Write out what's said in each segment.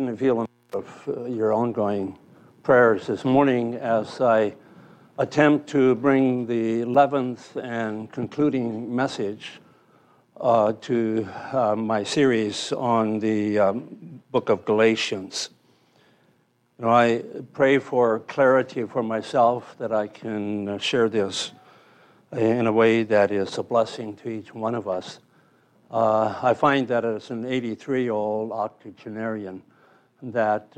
certain of you of your ongoing prayers this morning as I attempt to bring the 11th and concluding message to my series on the book of Galatians. You know, I pray for clarity for myself that I can share this in a way that is a blessing to each one of us. I find that as an 83-year-old octogenarian that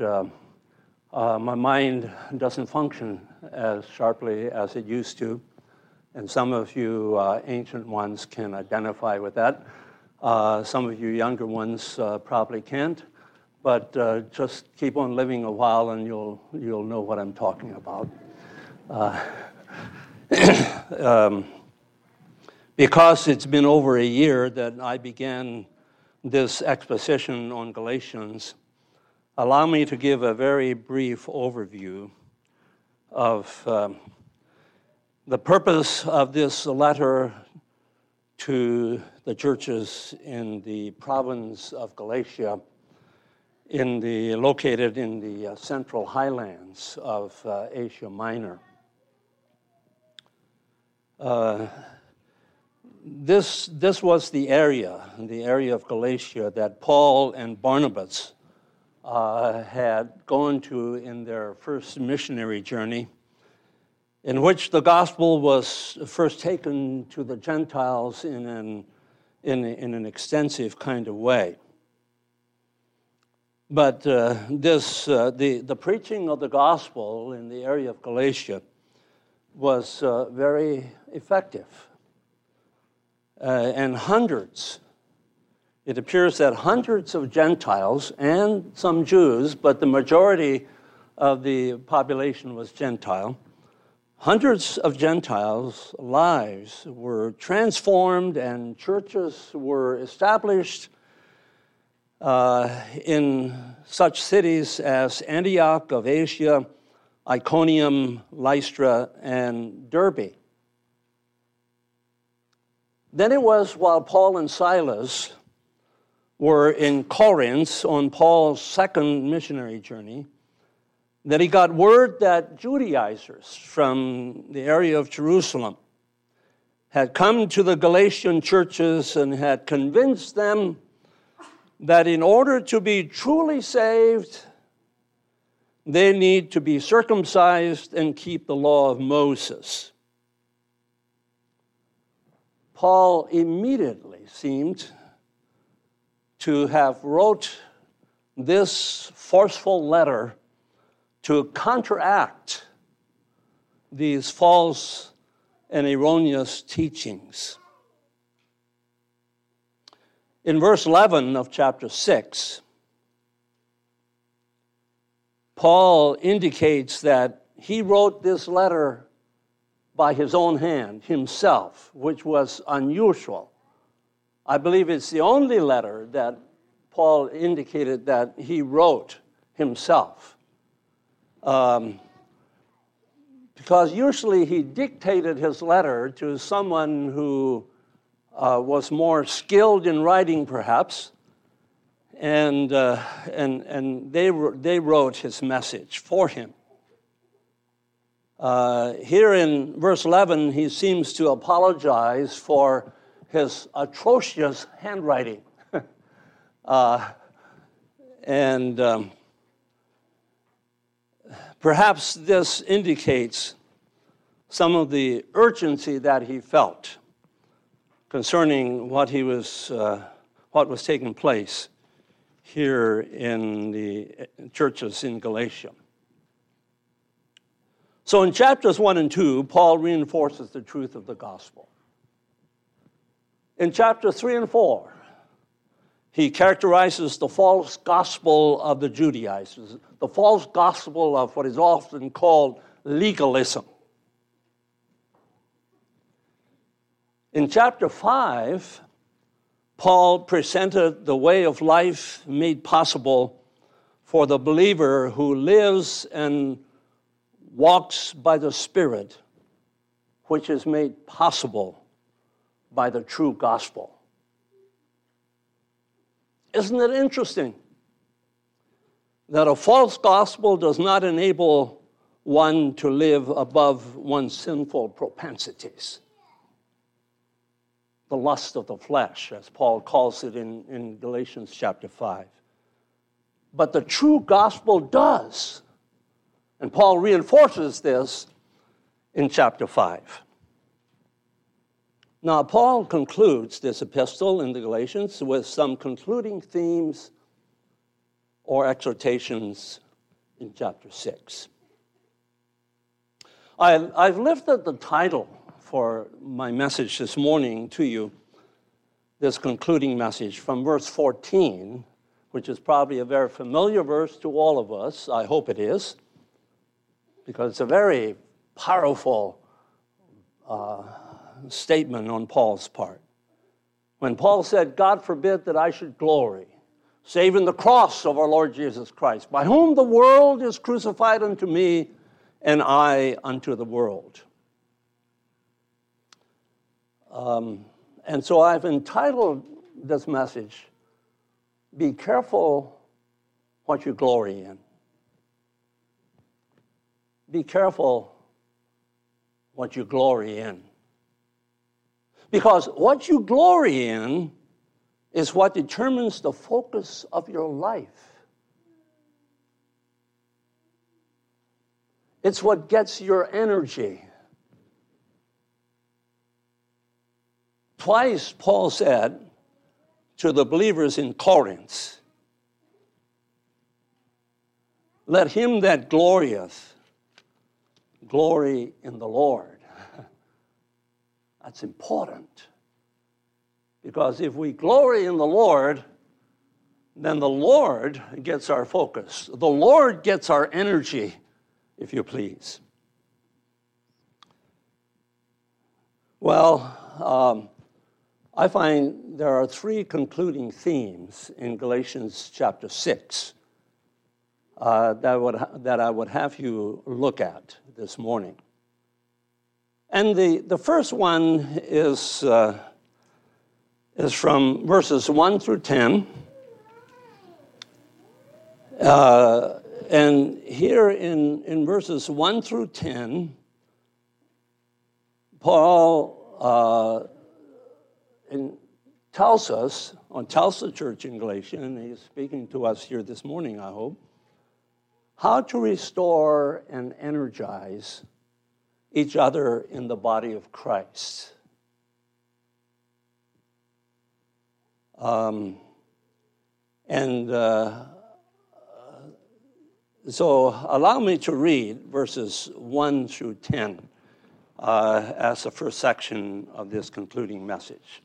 my mind doesn't function as sharply as it used to. And some of you ancient ones can identify with that. Some of you younger ones probably can't. But just keep on living a while, and you'll know what I'm talking about. Because it's been over a year that I began this exposition on Galatians, allow me to give a very brief overview of the purpose of this letter to the churches in the province of Galatia, located in the central highlands of Asia Minor. This was the area of Galatia that Paul and Barnabas had gone to in their first missionary journey, in which the gospel was first taken to the Gentiles in an extensive kind of way. But the preaching of the gospel in the area of Galatia was very effective. And it appears that hundreds of Gentiles and some Jews, but the majority of the population was Gentile, hundreds of Gentiles' lives were transformed and churches were established in such cities as Antioch of Asia, Iconium, Lystra, and Derbe. Then it was while Paul and Silas were in Corinth on Paul's second missionary journey that he got word that Judaizers from the area of Jerusalem had come to the Galatian churches and had convinced them that in order to be truly saved, they need to be circumcised and keep the law of Moses. Paul immediately seemed to have wrote this forceful letter to counteract these false and erroneous teachings. In verse 11 of chapter 6, Paul indicates that he wrote this letter by his own hand, himself, which was unusual. I believe it's the only letter that Paul indicated that he wrote himself. Because usually he dictated his letter to someone who was more skilled in writing, perhaps, and they wrote his message for him. Here in verse 11, he seems to apologize for his atrocious handwriting, and perhaps this indicates some of the urgency that he felt concerning what was taking place here in the churches in Galatia. So in chapters 1 and 2, Paul reinforces the truth of the gospel. In chapters 3 and 4, he characterizes the false gospel of the Judaizers, the false gospel of what is often called legalism. In chapter 5, Paul presented the way of life made possible for the believer who lives and walks by the Spirit, which is made possible by the true gospel. Isn't it interesting that a false gospel does not enable one to live above one's sinful propensities. The lust of the flesh, as Paul calls it in Galatians chapter 5. But the true gospel does. And Paul reinforces this in chapter 5. Now, Paul concludes this epistle in the Galatians with some concluding themes or exhortations in chapter 6. I've lifted the title for my message this morning to you, this concluding message, from verse 14, which is probably a very familiar verse to all of us. I hope it is, because it's a very powerful statement on Paul's part. When Paul said, God forbid that I should glory, save in the cross of our Lord Jesus Christ, by whom the world is crucified unto me, and I unto the world. And so I've entitled this message, Be Careful What You Glory In. Be careful what you glory in. Because what you glory in is what determines the focus of your life. It's what gets your energy. Twice Paul said to the believers in Corinth, let him that glorieth glory in the Lord. That's important. Because if we glory in the Lord, then the Lord gets our focus. The Lord gets our energy, if you please. Well, I find there are three concluding themes in Galatians chapter 6 that I would have you look at this morning. And the first one is from verses 1 through 10. And here in verses 1 through 10, Paul tells us, or tells the church in Galatia, and he's speaking to us here this morning, I hope, how to restore and energize each other in the body of Christ. So allow me to read verses 1 through 10 as the first section of this concluding message.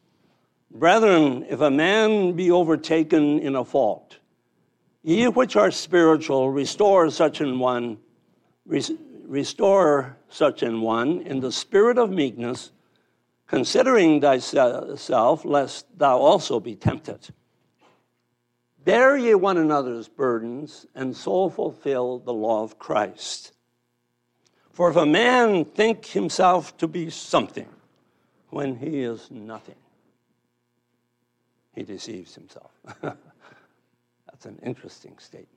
Brethren, if a man be overtaken in a fault, ye which are spiritual, restore such an one in the spirit of meekness, considering thyself, lest thou also be tempted. Bear ye one another's burdens, and so fulfill the law of Christ. For if a man think himself to be something, when he is nothing, he deceives himself. That's an interesting statement.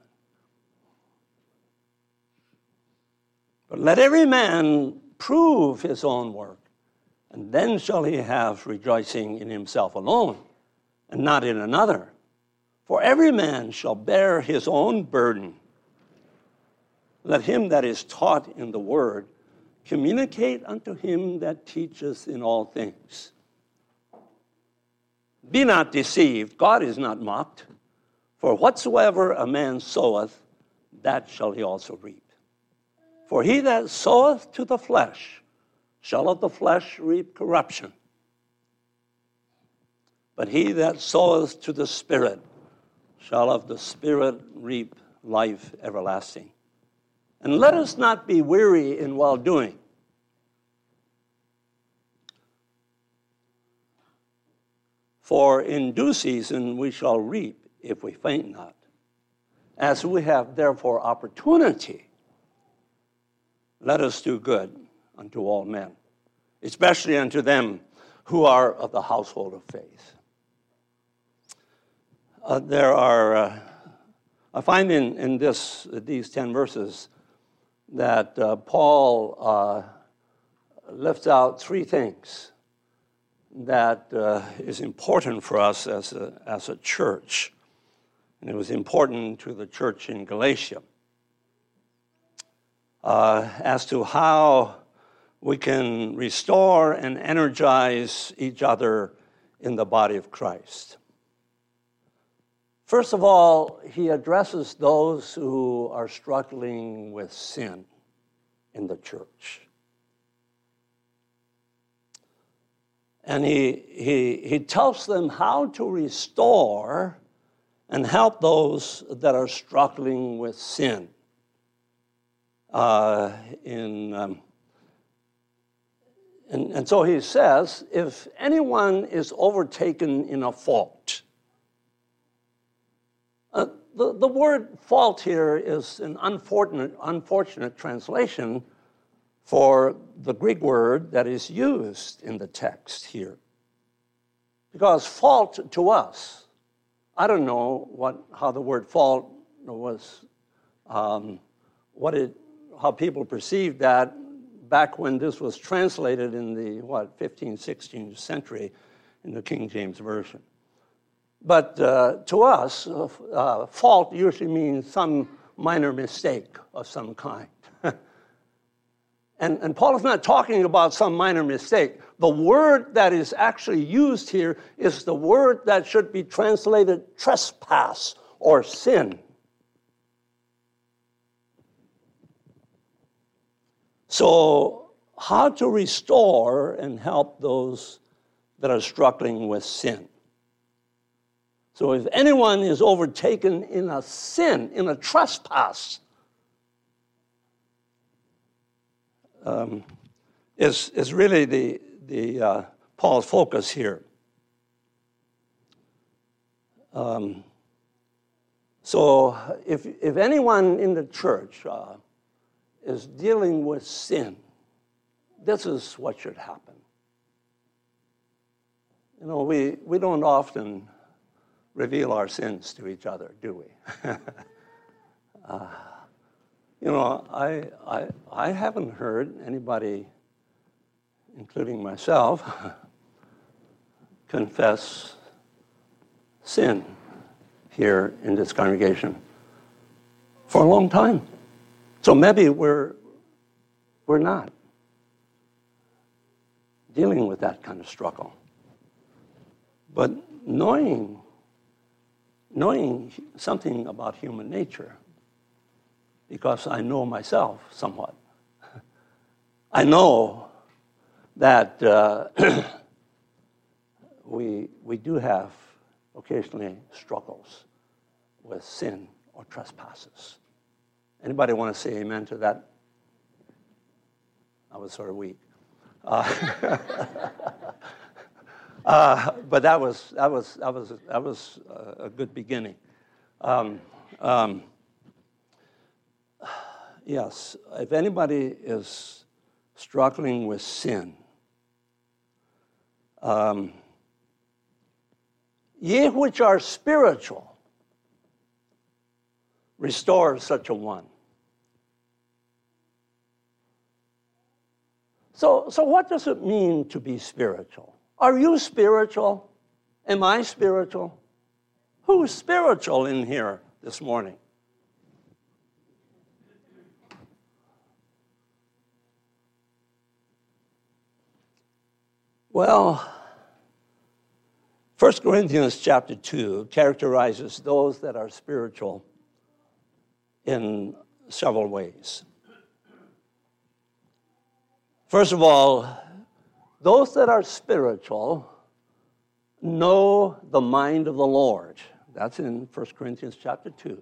But let every man prove his own work, and then shall he have rejoicing in himself alone, and not in another. For every man shall bear his own burden. Let him that is taught in the word communicate unto him that teaches in all things. Be not deceived, God is not mocked. For whatsoever a man soweth, that shall he also reap. For he that soweth to the flesh shall of the flesh reap corruption. But he that soweth to the Spirit shall of the Spirit reap life everlasting. And let us not be weary in well-doing. For in due season we shall reap if we faint not. As we have therefore opportunity, let us do good unto all men, especially unto them who are of the household of faith. There are I find in these 10 verses that Paul lifts out three things that is important for us as a church. And it was important to the church in Galatia as to how we can restore and energize each other in the body of Christ. First of all, he addresses those who are struggling with sin in the church. And he tells them how to restore and help those that are struggling with sin. And so he says, if anyone is overtaken in a fault, the word fault here is an unfortunate translation for the Greek word that is used in the text here. Because fault to us, I don't know how the word fault was, how people perceived that back when this was translated in the 15th, 16th century in the King James Version. But to us, fault usually means some minor mistake of some kind. And Paul is not talking about some minor mistake. The word that is actually used here is the word that should be translated trespass or sin. So how to restore and help those that are struggling with sin. So if anyone is overtaken in a sin, in a trespass, is really the Paul's focus here. So if anyone in the church is dealing with sin, this is what should happen. You know, we don't often reveal our sins to each other, do we? You know, I haven't heard anybody, including myself, confess sin here in this congregation for a long time. So maybe we're not dealing with that kind of struggle. But knowing something about human nature, because I know myself somewhat. I know that we do have occasionally struggles with sin or trespasses. Anybody want to say amen to that? I was sort of weak, but that was a good beginning. Yes, if anybody is struggling with sin, ye which are spiritual, restore such a one. So what does it mean to be spiritual? Are you spiritual? Am I spiritual? Who's spiritual in here this morning? Well, 1 Corinthians chapter 2 characterizes those that are spiritual in several ways. First of all, those that are spiritual know the mind of the Lord. That's in 1 Corinthians chapter 2.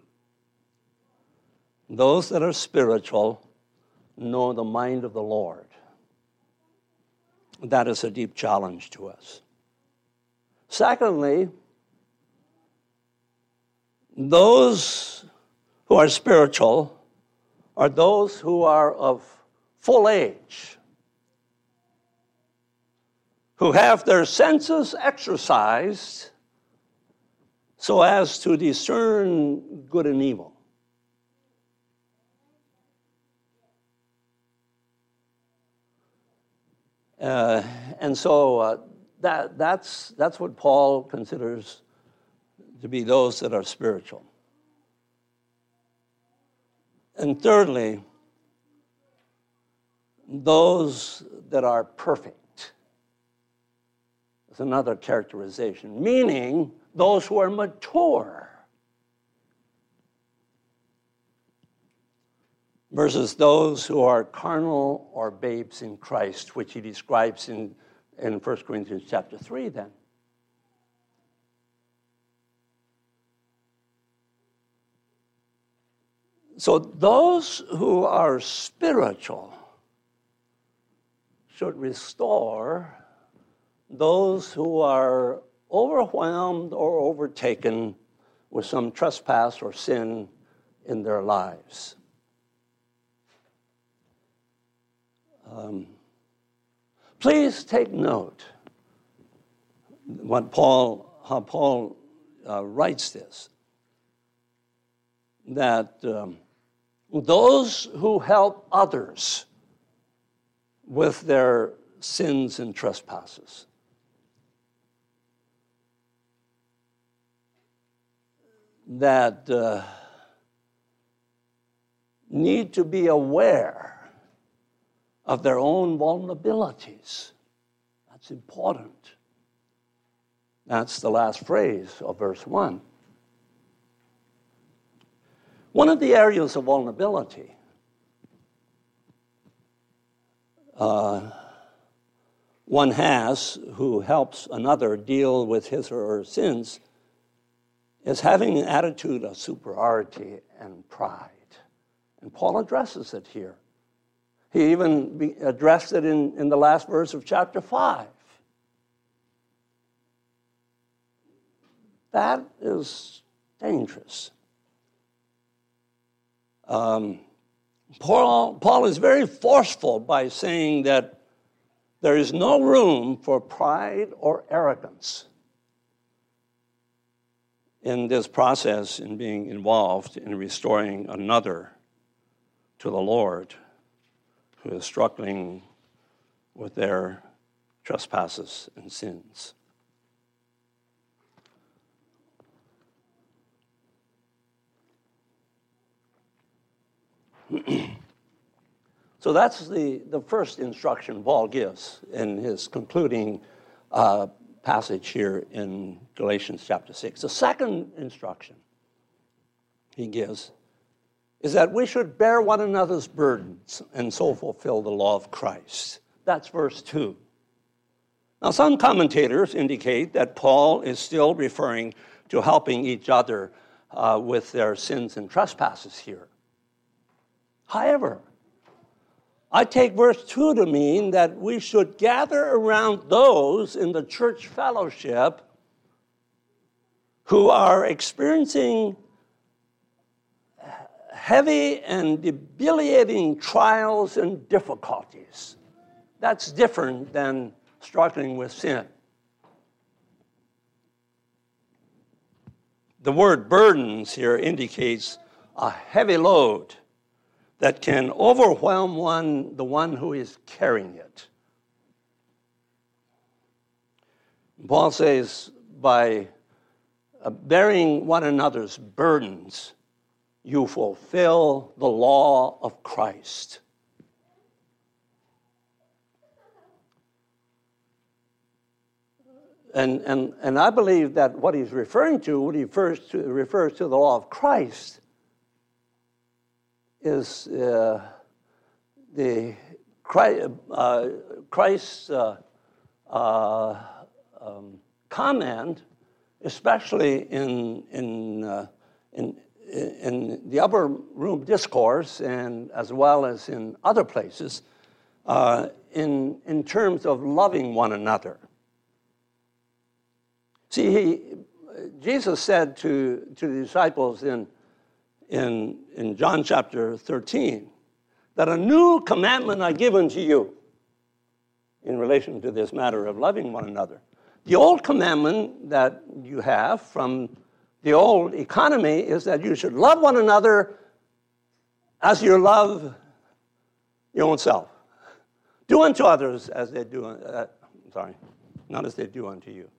Those that are spiritual know the mind of the Lord. That is a deep challenge to us. Secondly, those who are spiritual are those who are of full age, who have their senses exercised so as to discern good and evil. And so that's what Paul considers to be those that are spiritual. And thirdly, those that are perfect. That's another characterization, meaning those who are mature. Versus those who are carnal or babes in Christ, which he describes in 1 Corinthians chapter 3 then. So those who are spiritual should restore those who are overwhelmed or overtaken with some trespass or sin in their lives. Please take note how Paul writes this, that those who help others with their sins and trespasses. That need to be aware of their own vulnerabilities. That's important. That's the last phrase of verse 1. One of the areas of vulnerability one has who helps another deal with his or her sins is having an attitude of superiority and pride. And Paul addresses it here. He even addressed it in the last verse of chapter 5. That is dangerous. Paul is very forceful by saying that there is no room for pride or arrogance in this process in being involved in restoring another to the Lord who is struggling with their trespasses and sins. So that's the first instruction Paul gives in his concluding passage here in Galatians chapter 6. The second instruction he gives is that we should bear one another's burdens and so fulfill the law of Christ. That's verse 2. Now, some commentators indicate that Paul is still referring to helping each other with their sins and trespasses here. However, I take verse 2 to mean that we should gather around those in the church fellowship who are experiencing heavy and debilitating trials and difficulties. That's different than struggling with sin. The word burdens here indicates a heavy load that can overwhelm the one who is carrying it. Paul says, by bearing one another's burdens, you fulfill the law of Christ. And I believe that what he's referring to, when he refers to the law of Christ, is Christ's command, especially in the upper room discourse and as well as in other places, in terms of loving one another. See, Jesus said to the disciples in John chapter 13 that a new commandment I give unto you in relation to this matter of loving one another. The old commandment that you have from the old economy is that you should love one another as you love your own self. Do unto others as they do, not as they do unto you.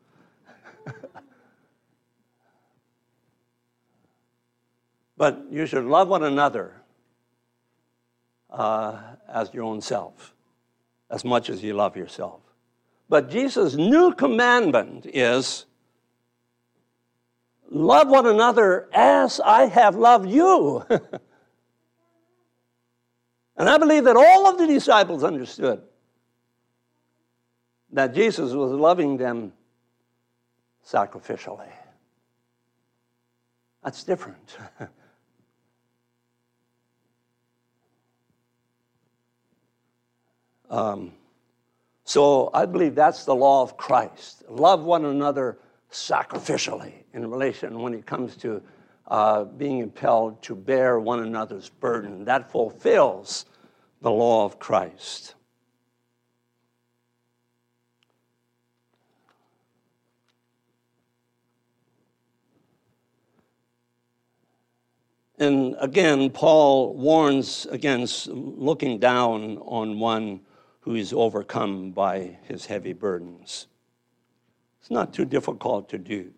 But you should love one another as your own self, as much as you love yourself. But Jesus' new commandment is, love one another as I have loved you. And I believe that all of the disciples understood that Jesus was loving them sacrificially. That's different. So I believe that's the law of Christ. Love one another sacrificially in relation when it comes to being impelled to bear one another's burden. That fulfills the law of Christ. And again, Paul warns against looking down on one who is overcome by his heavy burdens. It's not too difficult to do.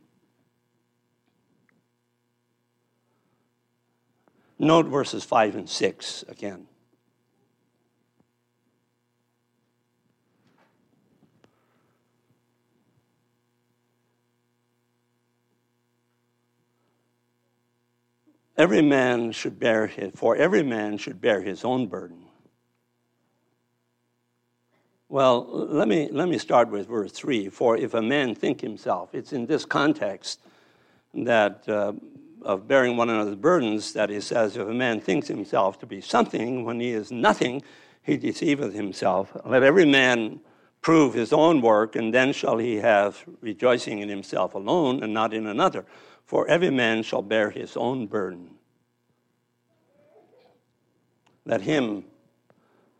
Note verses 5 and 6 again. Every man should bear his own burden. Well, let me start with verse 3. For if a man think himself, it's in this context that of bearing one another's burdens that he says, if a man thinks himself to be something when he is nothing, he deceiveth himself. Let every man prove his own work, and then shall he have rejoicing in himself alone and not in another. For every man shall bear his own burden. Let him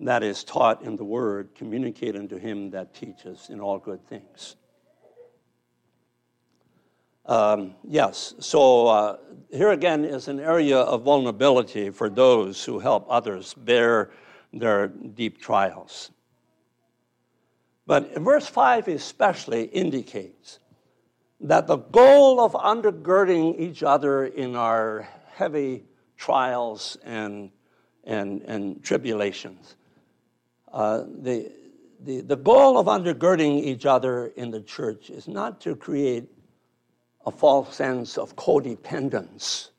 that is taught in the word communicate unto him that teaches in all good things. So here again is an area of vulnerability for those who help others bear their deep trials. But verse 5 especially indicates that the goal of undergirding each other in our heavy trials and tribulations, the goal of undergirding each other in the church is not to create a false sense of codependence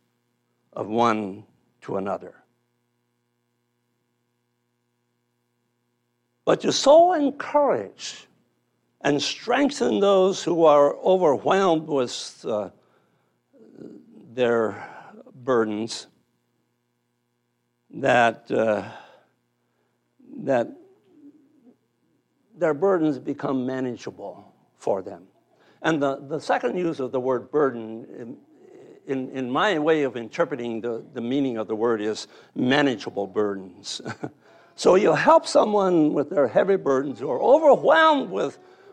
of one to another, but to so encourage and strengthen those who are overwhelmed with their burdens, that their burdens become manageable for them. And the second use of the word burden, in my way of interpreting the meaning of the word, is manageable burdens. So you help someone with their heavy burdens who are overwhelmed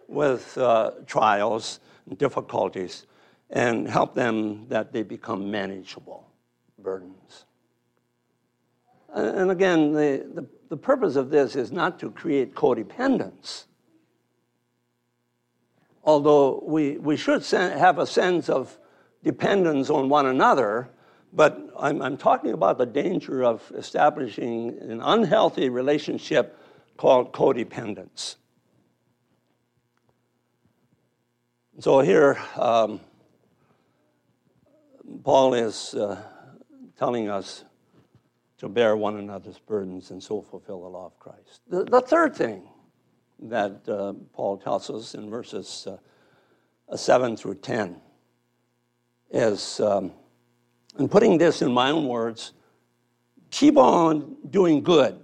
with trials and difficulties, and help them that they become manageable burdens. And again, the purpose of this is not to create codependence, although we should have a sense of dependence on one another, but I'm talking about the danger of establishing an unhealthy relationship called codependence. So here, Paul is telling us to bear one another's burdens and so fulfill the law of Christ. The third thing that Paul tells us in verses 7 through 10 is, and putting this in my own words, keep on doing good,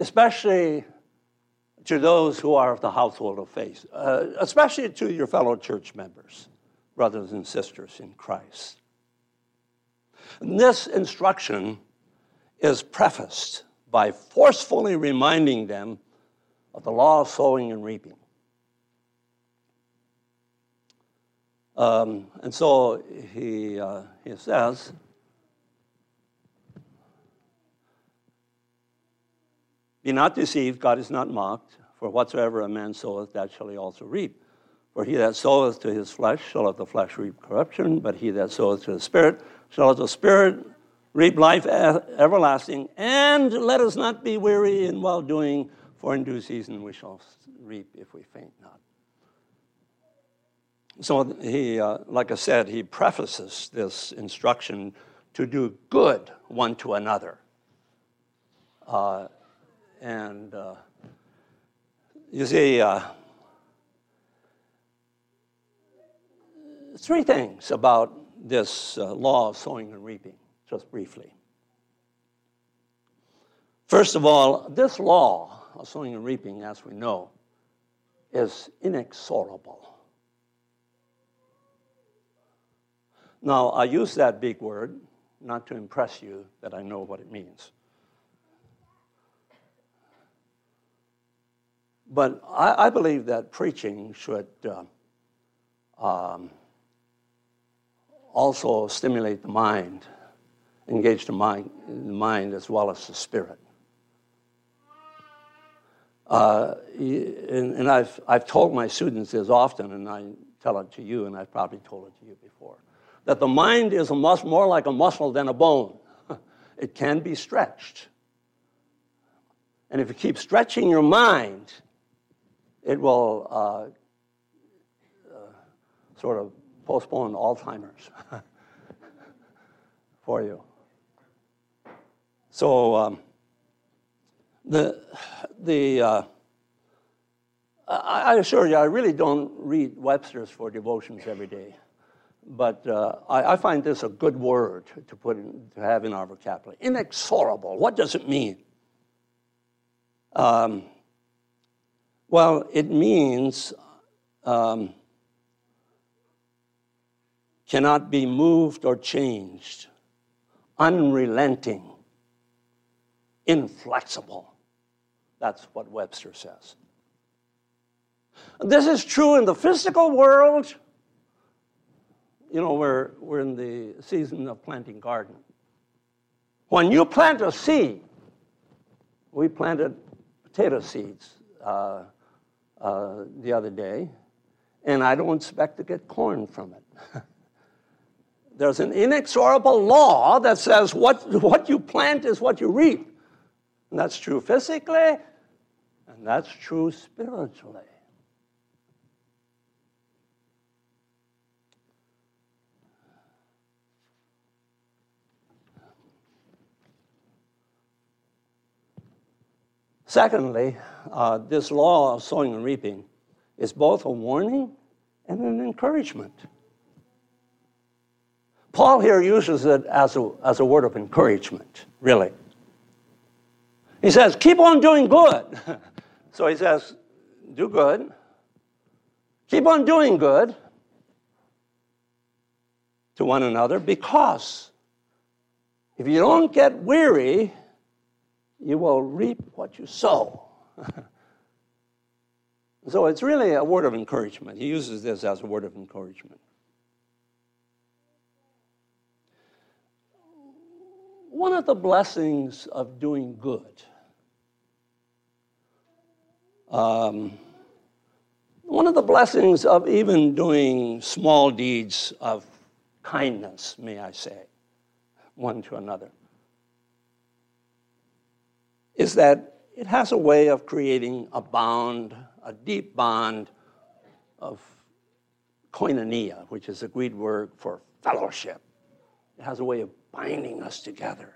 especially to those who are of the household of faith, especially to your fellow church members, brothers and sisters in Christ. And this instruction is prefaced by forcefully reminding them of the law of sowing and reaping. And so he says, "Be not deceived, God is not mocked, for whatsoever a man soweth, that shall he also reap. For he that soweth to his flesh shall of the flesh reap corruption, but he that soweth to the Spirit shall of the Spirit reap life everlasting. And let us not be weary in well-doing, for in due season we shall reap if we faint not." So he, like I said, he prefaces this instruction to do good one to another. And you see, three things about this law of sowing and reaping, just briefly. First of all, this law of sowing and reaping, as we know, is inexorable. Now, I use that big word not to impress you that I know what it means. But I believe that preaching should also stimulate the mind, engage the mind as well as the spirit. And I've told my students this often, and I tell it to you, and I've probably told it to you before, that the mind is a muscle, more like a muscle than a bone. It can be stretched. And if you keep stretching your mind, it will sort of postpone Alzheimer's for you. So I assure you, I really don't read Webster's for devotions every day. But I find this a good word to have in our vocabulary. Inexorable. What does it mean? Well, it means cannot be moved or changed, unrelenting, inflexible. That's what Webster says. This is true in the physical world. You know, we're in the season of planting garden. When you plant a seed, we planted potato seeds the other day, and I don't expect to get corn from it. There's an inexorable law that says what you plant is what you reap. And that's true physically, and that's true spiritually. Secondly, this law of sowing and reaping is both a warning and an encouragement. Paul here uses it as a word of encouragement, really. He says, keep on doing good. So he says, do good. Keep on doing good to one another, because if you don't get weary, you will reap what you sow. So it's really a word of encouragement. He uses this as a word of encouragement. One of the blessings of doing good, one of the blessings of even doing small deeds of kindness, may I say, one to another, is that it has a way of creating a deep bond of koinonia, which is a Greek word for fellowship. It has a way of binding us together.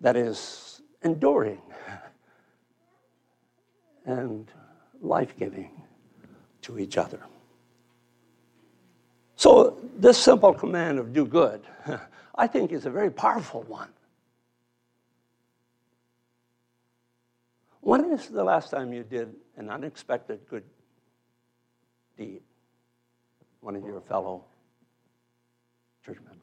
That is enduring and life-giving to each other. So this simple command of do good, I think it's a very powerful one. When is the last time you did an unexpected good deed? One of your fellow church members.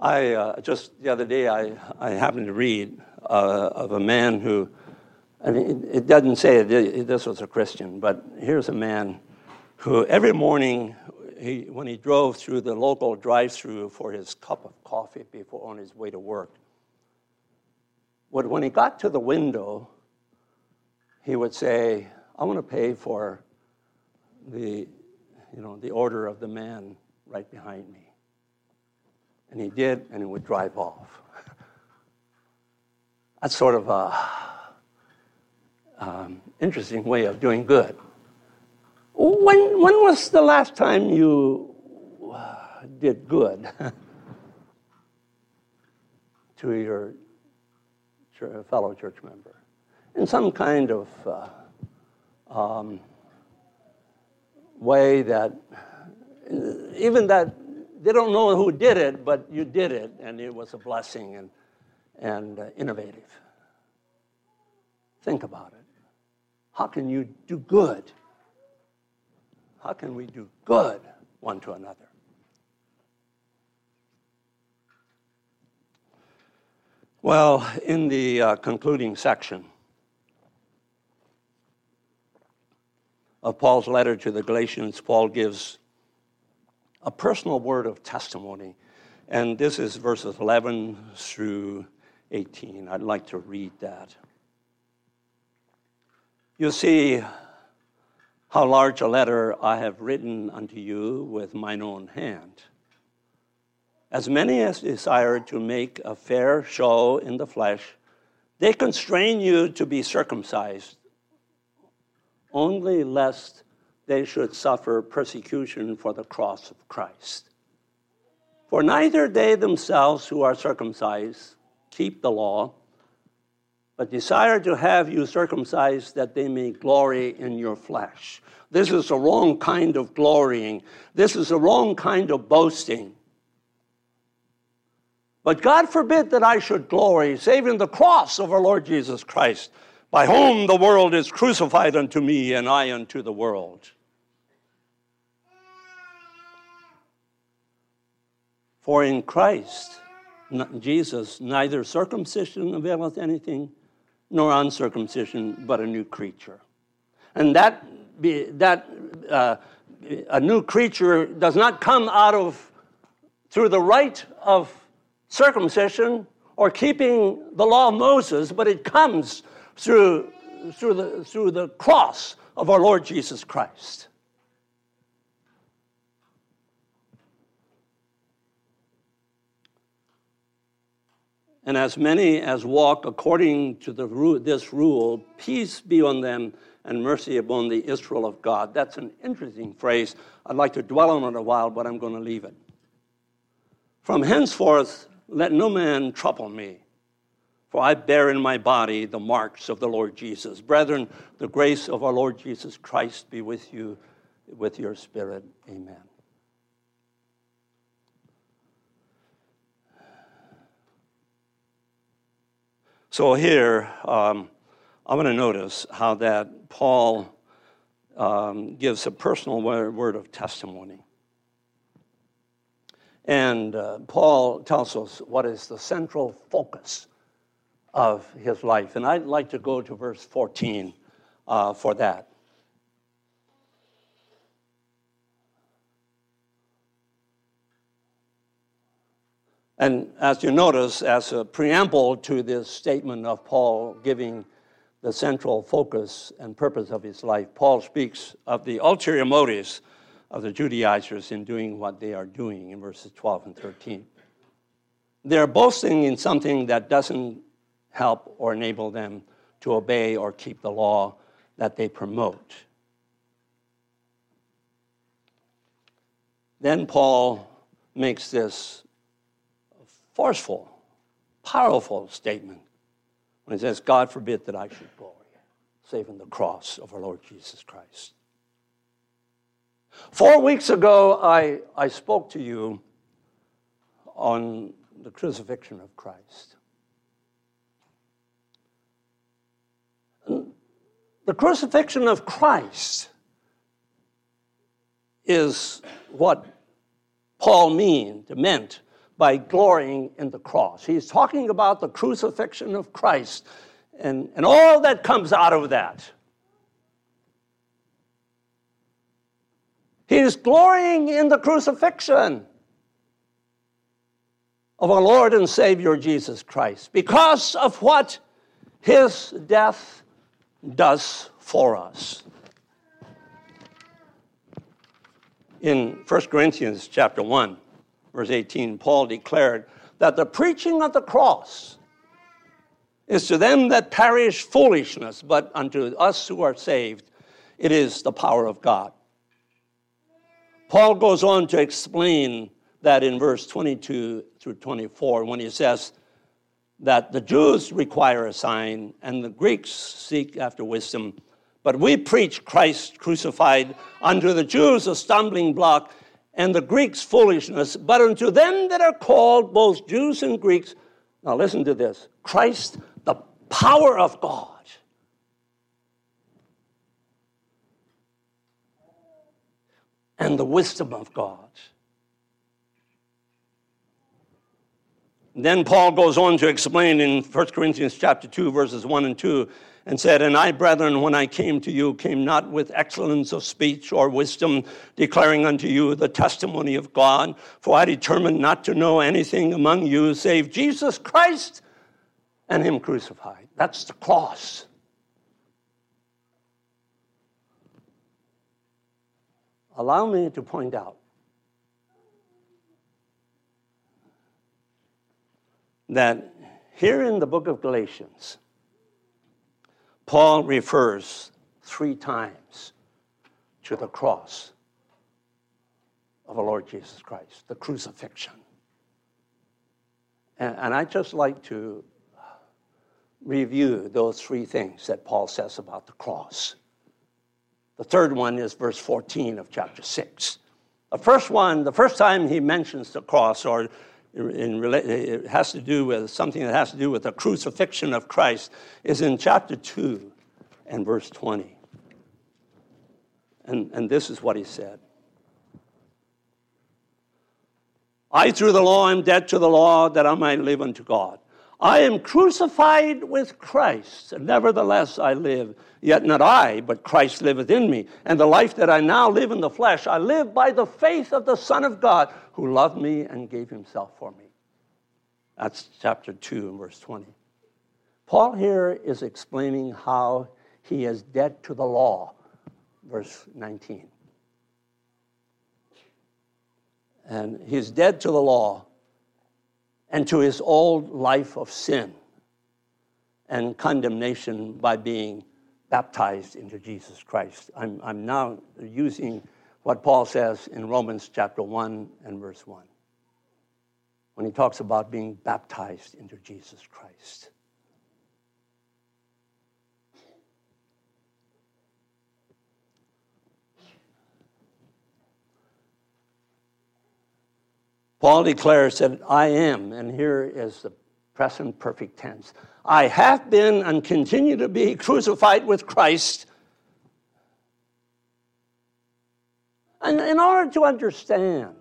I just the other day I happened to read of a man who I mean, it doesn't say this was a Christian, but here's a man who every morning, when he drove through the local drive-through for his cup of coffee before on his way to work, when he got to the window, he would say, "I want to pay for the order of the man right behind me." And he did, and he would drive off. That's sort of an interesting way of doing good. When was the last time you did good to your fellow church member in some kind of way that even that they don't know who did it, but you did it, and it was a blessing and innovative? Think about it. How can you do good? How can we do good one to another? Well, in the concluding section of Paul's letter to the Galatians, Paul gives a personal word of testimony, and this is verses 11 through 18. I'd like to read that. "You see how large a letter I have written unto you with mine own hand. As many as desire to make a fair show in the flesh, they constrain you to be circumcised, only lest they should suffer persecution for the cross of Christ. For neither they themselves who are circumcised keep the law, but desire to have you circumcised that they may glory in your flesh." This is the wrong kind of glorying. This is the wrong kind of boasting. "But God forbid that I should glory, save in the cross of our Lord Jesus Christ, by whom the world is crucified unto me, and I unto the world. For in Christ Jesus neither circumcision availeth anything, nor uncircumcision, but a new creature." And a new creature does not come through the rite of circumcision or keeping the law of Moses, but it comes through the cross of our Lord Jesus Christ. "And as many as walk according to this rule, peace be on them and mercy upon the Israel of God." That's an interesting phrase. I'd like to dwell on it a while, but I'm going to leave it. "From henceforth, let no man trouble me, for I bear in my body the marks of the Lord Jesus. Brethren, the grace of our Lord Jesus Christ be with you, with your spirit. Amen." So here, I'm going to notice how that Paul gives a personal word of testimony. And Paul tells us what is the central focus of his life. And I'd like to go to verse 14 for that. And as you notice, as a preamble to this statement of Paul giving the central focus and purpose of his life, Paul speaks of the ulterior motives of the Judaizers in doing what they are doing in verses 12 and 13. They're boasting in something that doesn't help or enable them to obey or keep the law that they promote. Then Paul makes this forceful, powerful statement when he says, "God forbid that I should glory, save in the cross of our Lord Jesus Christ." 4 weeks ago, I spoke to you on the crucifixion of Christ. The crucifixion of Christ is what Paul meant by glorying in the cross. He's talking about the crucifixion of Christ and all that comes out of that. He is glorying in the crucifixion of our Lord and Savior Jesus Christ because of what his death does for us. In 1 Corinthians chapter 1, verse 18, Paul declared that the preaching of the cross is to them that perish foolishness, but unto us who are saved, it is the power of God. Paul goes on to explain that in verse 22 through 24 when he says that the Jews require a sign and the Greeks seek after wisdom, but we preach Christ crucified, unto the Jews a stumbling block and the Greeks foolishness, but unto them that are called, both Jews and Greeks, now listen to this, Christ, the power of God. And the wisdom of God. Then Paul goes on to explain in 1 Corinthians chapter 2, verses 1 and 2, and said, And I, brethren, when I came to you, came not with excellence of speech or wisdom, declaring unto you the testimony of God, for I determined not to know anything among you save Jesus Christ and him crucified. That's the cross. Allow me to point out that here in the book of Galatians, Paul refers 3 times to the cross of our Lord Jesus Christ, the crucifixion. And I'd just like to review those 3 things that Paul says about the cross. The third one is verse 14 of chapter 6. The first one, the first time he mentions the cross, or it has to do with something that has to do with the crucifixion of Christ, is in chapter 2 and verse 20. And this is what he said. I, through the law, am dead to the law, that I might live unto God. I am crucified with Christ, and nevertheless I live. Yet not I, but Christ liveth in me. And the life that I now live in the flesh, I live by the faith of the Son of God, who loved me and gave himself for me. That's chapter 2 and verse 20. Paul here is explaining how he is dead to the law, verse 19. And he's dead to the law, and to his old life of sin and condemnation by being baptized into Jesus Christ. I'm now using what Paul says in Romans chapter 1 and verse 1, when he talks about being baptized into Jesus Christ. Paul declares that I am, and here is the present perfect tense, I have been and continue to be crucified with Christ. And in order to understand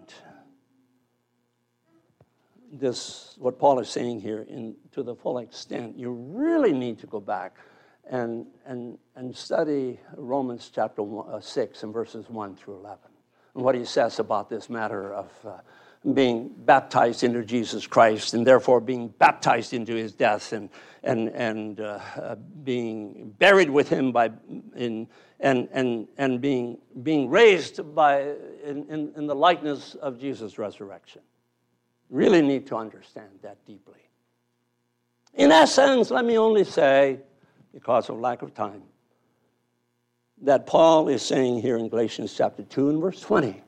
this, what Paul is saying here to the full extent, you really need to go back and study Romans chapter 6 and verses 1 through 11, and what he says about this matter of being baptized into Jesus Christ and therefore being baptized into his death and being buried with him being raised in the likeness of Jesus' resurrection. Really need to understand that deeply. In essence, let me only say, because of lack of time, that Paul is saying here in Galatians chapter 2 and verse 20,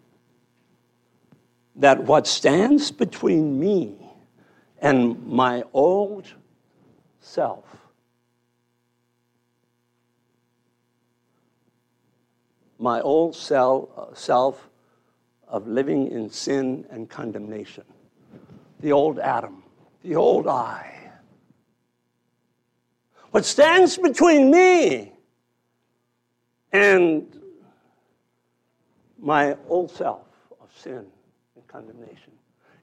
that what stands between me and my old self my old self of living in sin and condemnation, the old Adam, the old I, what stands between me and my old self of sin and condemnation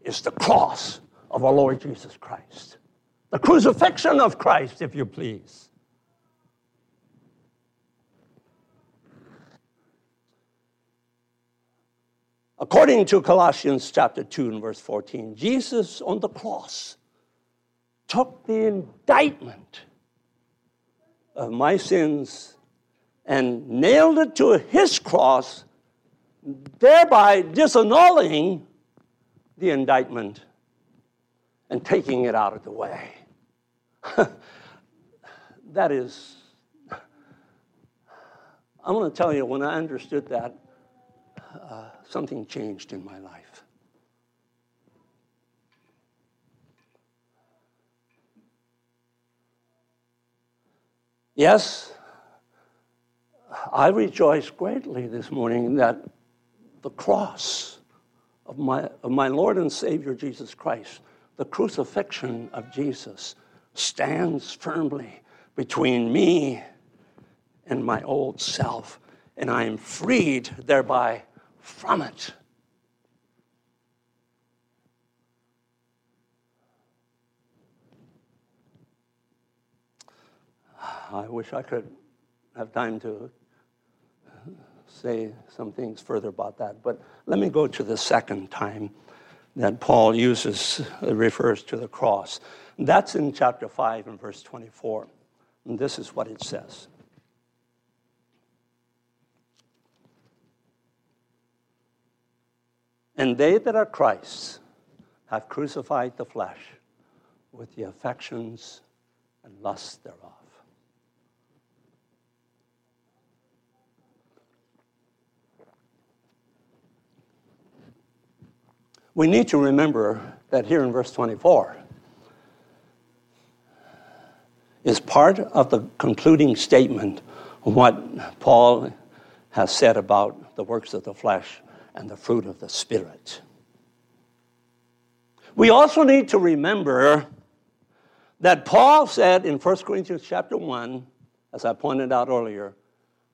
is the cross of our Lord Jesus Christ. The crucifixion of Christ, if you please. According to Colossians chapter 2 and verse 14, Jesus on the cross took the indictment of my sins and nailed it to his cross, thereby disannulling the indictment and taking it out of the way. That is, I want to tell you, when I understood that, something changed in my life. Yes, I rejoice greatly this morning that the cross of my Lord and Savior Jesus Christ, the crucifixion of Jesus, stands firmly between me and my old self, and I am freed thereby from it. I wish I could have time to say some things further about that, but let me go to the second time that Paul refers to the cross. That's in chapter 5 and verse 24. And this is what it says. And they that are Christ's have crucified the flesh with the affections and lusts thereof. We need to remember that here in verse 24 is part of the concluding statement of what Paul has said about the works of the flesh and the fruit of the Spirit. We also need to remember that Paul said in 1 Corinthians chapter 1, as I pointed out earlier,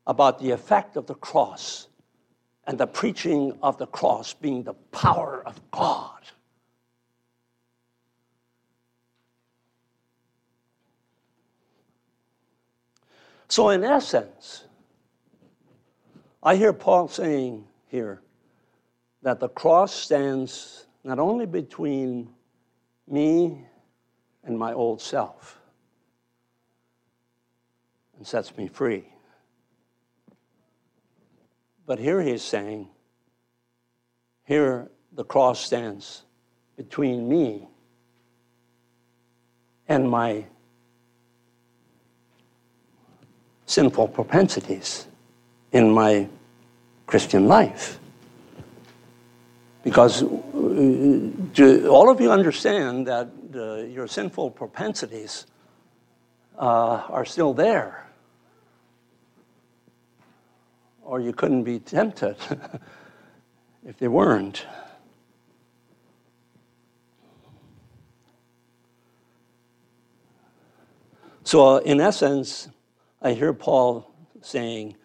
about the effect of the cross and the preaching of the cross being the power of God. So in essence, I hear Paul saying here that the cross stands not only between me and my old self and sets me free, but here he's saying, here the cross stands between me and my sinful propensities in my Christian life. Because do all of you understand that your sinful propensities are still there? Or you couldn't be tempted if they weren't. So in essence, I hear Paul saying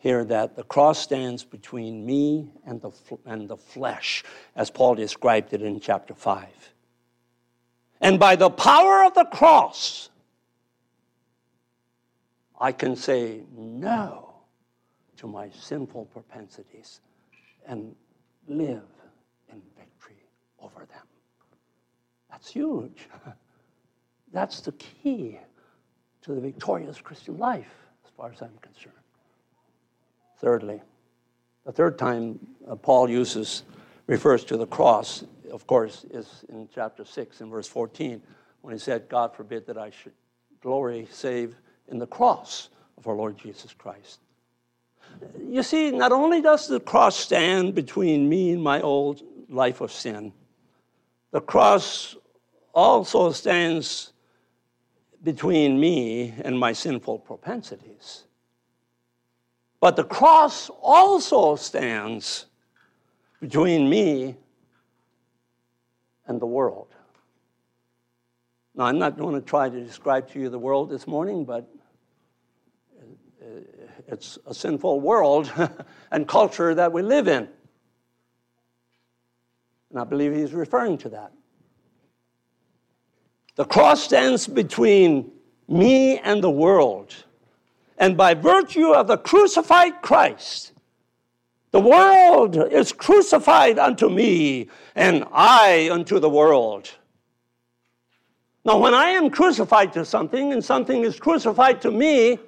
here that the cross stands between me and the flesh, as Paul described it in chapter 5. And by the power of the cross, I can say no to my sinful propensities and live in victory over them. That's huge. That's the key to the victorious Christian life, as far as I'm concerned. Thirdly, the third time Paul refers to the cross, of course, is in chapter 6 and verse 14, when he said, God forbid that I should glory save in the cross of our Lord Jesus Christ. You see, not only does the cross stand between me and my old life of sin, the cross also stands between me and my sinful propensities. But the cross also stands between me and the world. Now, I'm not going to try to describe to you the world this morning, but it's a sinful world and culture that we live in. And I believe he's referring to that. The cross stands between me and the world. And by virtue of the crucified Christ, The world is crucified unto me, and I unto the world. Now, when I am crucified to something, and something is crucified to me,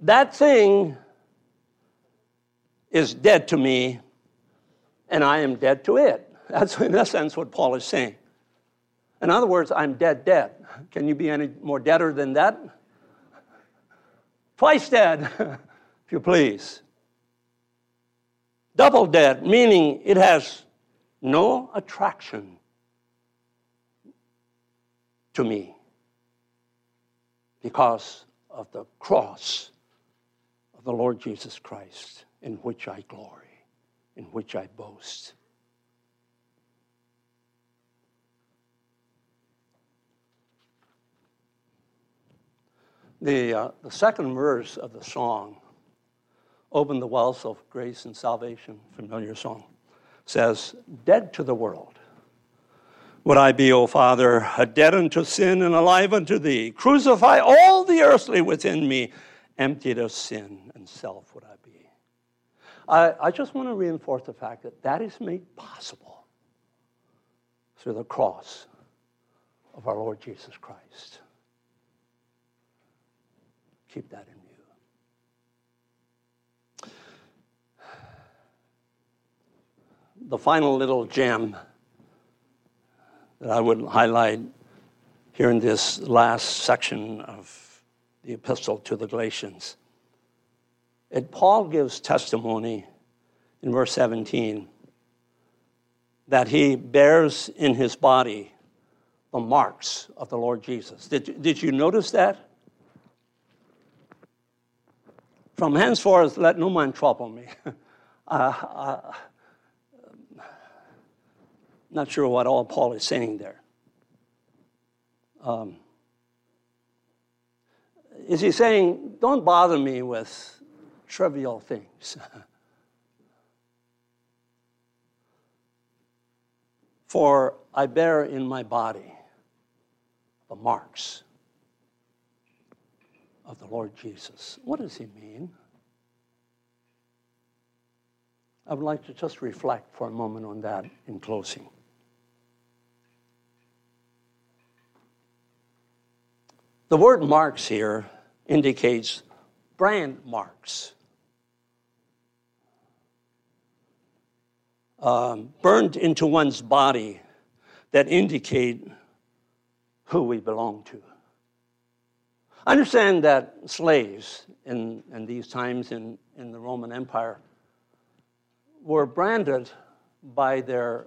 that thing is dead to me, and I am dead to it. That's, in essence, what Paul is saying. In other words, I'm dead. Can you be any more deader than that? Twice dead, if you please. Double dead, meaning it has no attraction to me because of the cross of the Lord Jesus Christ, in which I glory, in which I boast. The second verse of the song, Open the Wells of Grace and Salvation, familiar song, says, Dead to the world would I be, O Father, a dead unto sin and alive unto thee. Crucify all the earthly within me, emptied of sin and self would I be. I just want to reinforce the fact that that is made possible through the cross of our Lord Jesus Christ. Keep that in view. The final little gem that I would highlight here in this last section of the epistle to the Galatians. Paul gives testimony in verse 17 that he bears in his body the marks of the Lord Jesus. Did you notice that? From henceforth, let no man trouble me. Not sure what all Paul is saying there. Is he saying, don't bother me with trivial things? For I bear in my body the marks of the Lord Jesus. What does he mean? I would like to just reflect for a moment on that in closing. The word marks here indicates brand marks. Burned into one's body that indicate who we belong to. Understand that slaves in these times in the Roman Empire were branded by their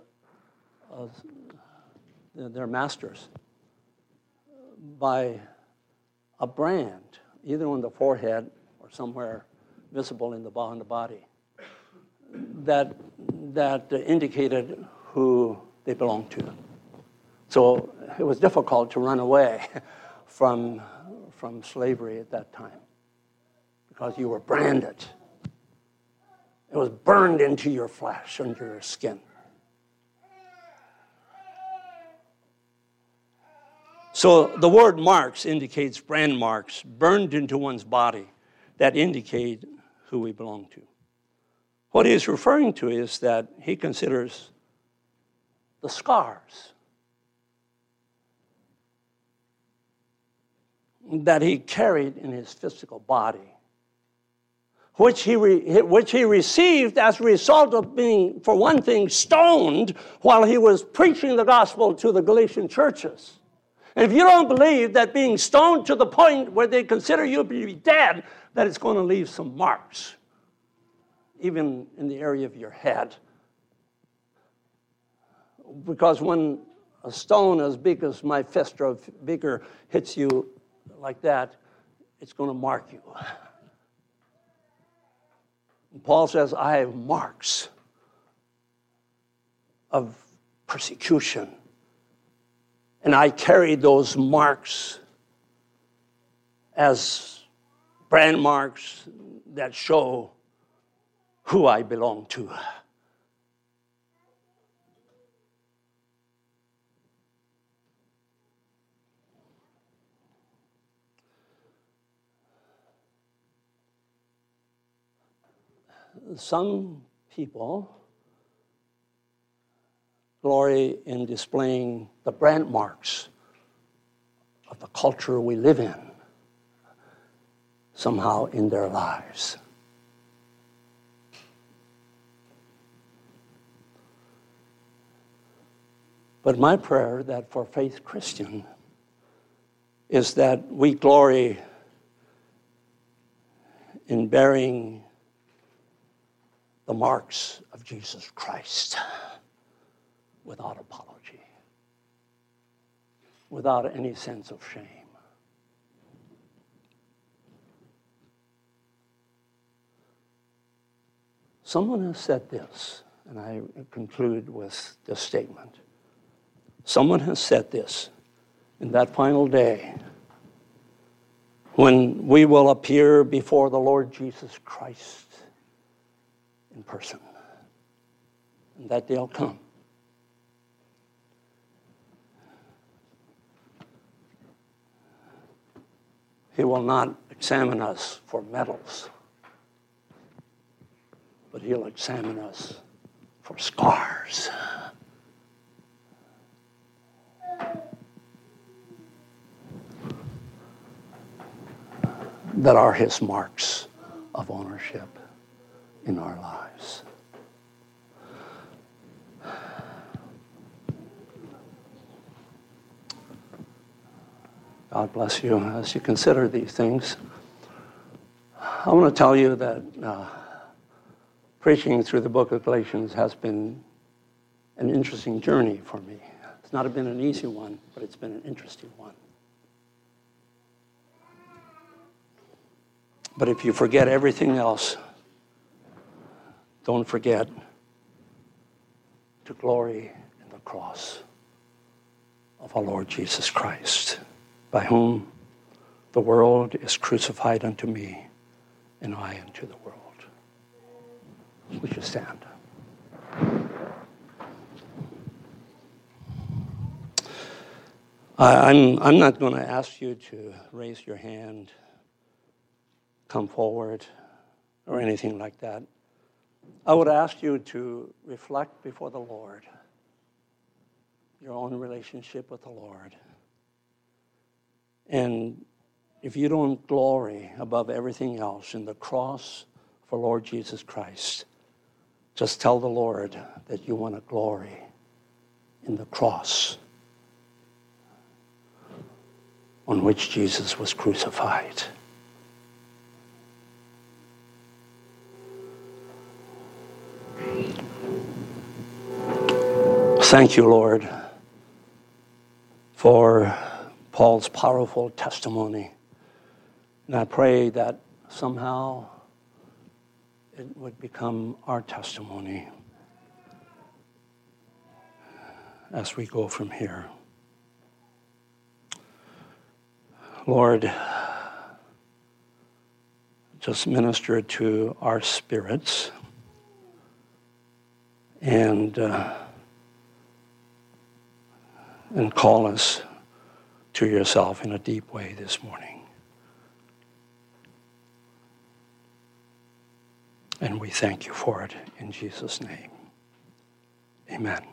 masters by a brand, either on the forehead or somewhere visible on the body, that indicated who they belonged to. So it was difficult to run away from slavery at that time because you were branded. It was burned into your flesh, under your skin. So the word marks indicates brand marks burned into one's body that indicate who we belong to. What he is referring to is that he considers the scars that he carried in his physical body, which he received as a result of being, for one thing, stoned while he was preaching the gospel to the Galatian churches. And if you don't believe that being stoned to the point where they consider you to be dead, that it's going to leave some marks, even in the area of your head. Because when a stone as big as my fist or bigger hits you like that, it's going to mark you. And Paul says, I have marks of persecution. And I carry those marks as brand marks that show who I belong to. some people glory in displaying the brand marks of the culture we live in somehow in their lives. But my prayer that for Faith Christian is that we glory in bearing the marks of Jesus Christ without apology, without any sense of shame. Someone has said this, and I conclude with this statement. Someone has said this: in that final day, when we will appear before the Lord Jesus Christ in person, and that day'll come. He will not examine us for medals, but he'll examine us for scars. That are his marks of ownership in our lives. God bless you. As you consider these things, I want to tell you that preaching through the book of Galatians has been an interesting journey for me. It's not been an easy one, but it's been an interesting one. But if you forget everything else, don't forget to glory in the cross of our Lord Jesus Christ, by whom the world is crucified unto me, and I unto the world. Would you stand? I'm not going to ask you to raise your hand, come forward, or anything like that. I would ask you to reflect before the Lord, your own relationship with the Lord. And if you don't glory above everything else in the cross for Lord Jesus Christ, just tell the Lord that you want to glory in the cross on which Jesus was crucified. Thank you, Lord, for Paul's powerful testimony. And I pray that somehow it would become our testimony as we go from here. Lord, just minister to our spirits and call us to yourself in a deep way this morning. And we thank you for it in Jesus' name. Amen.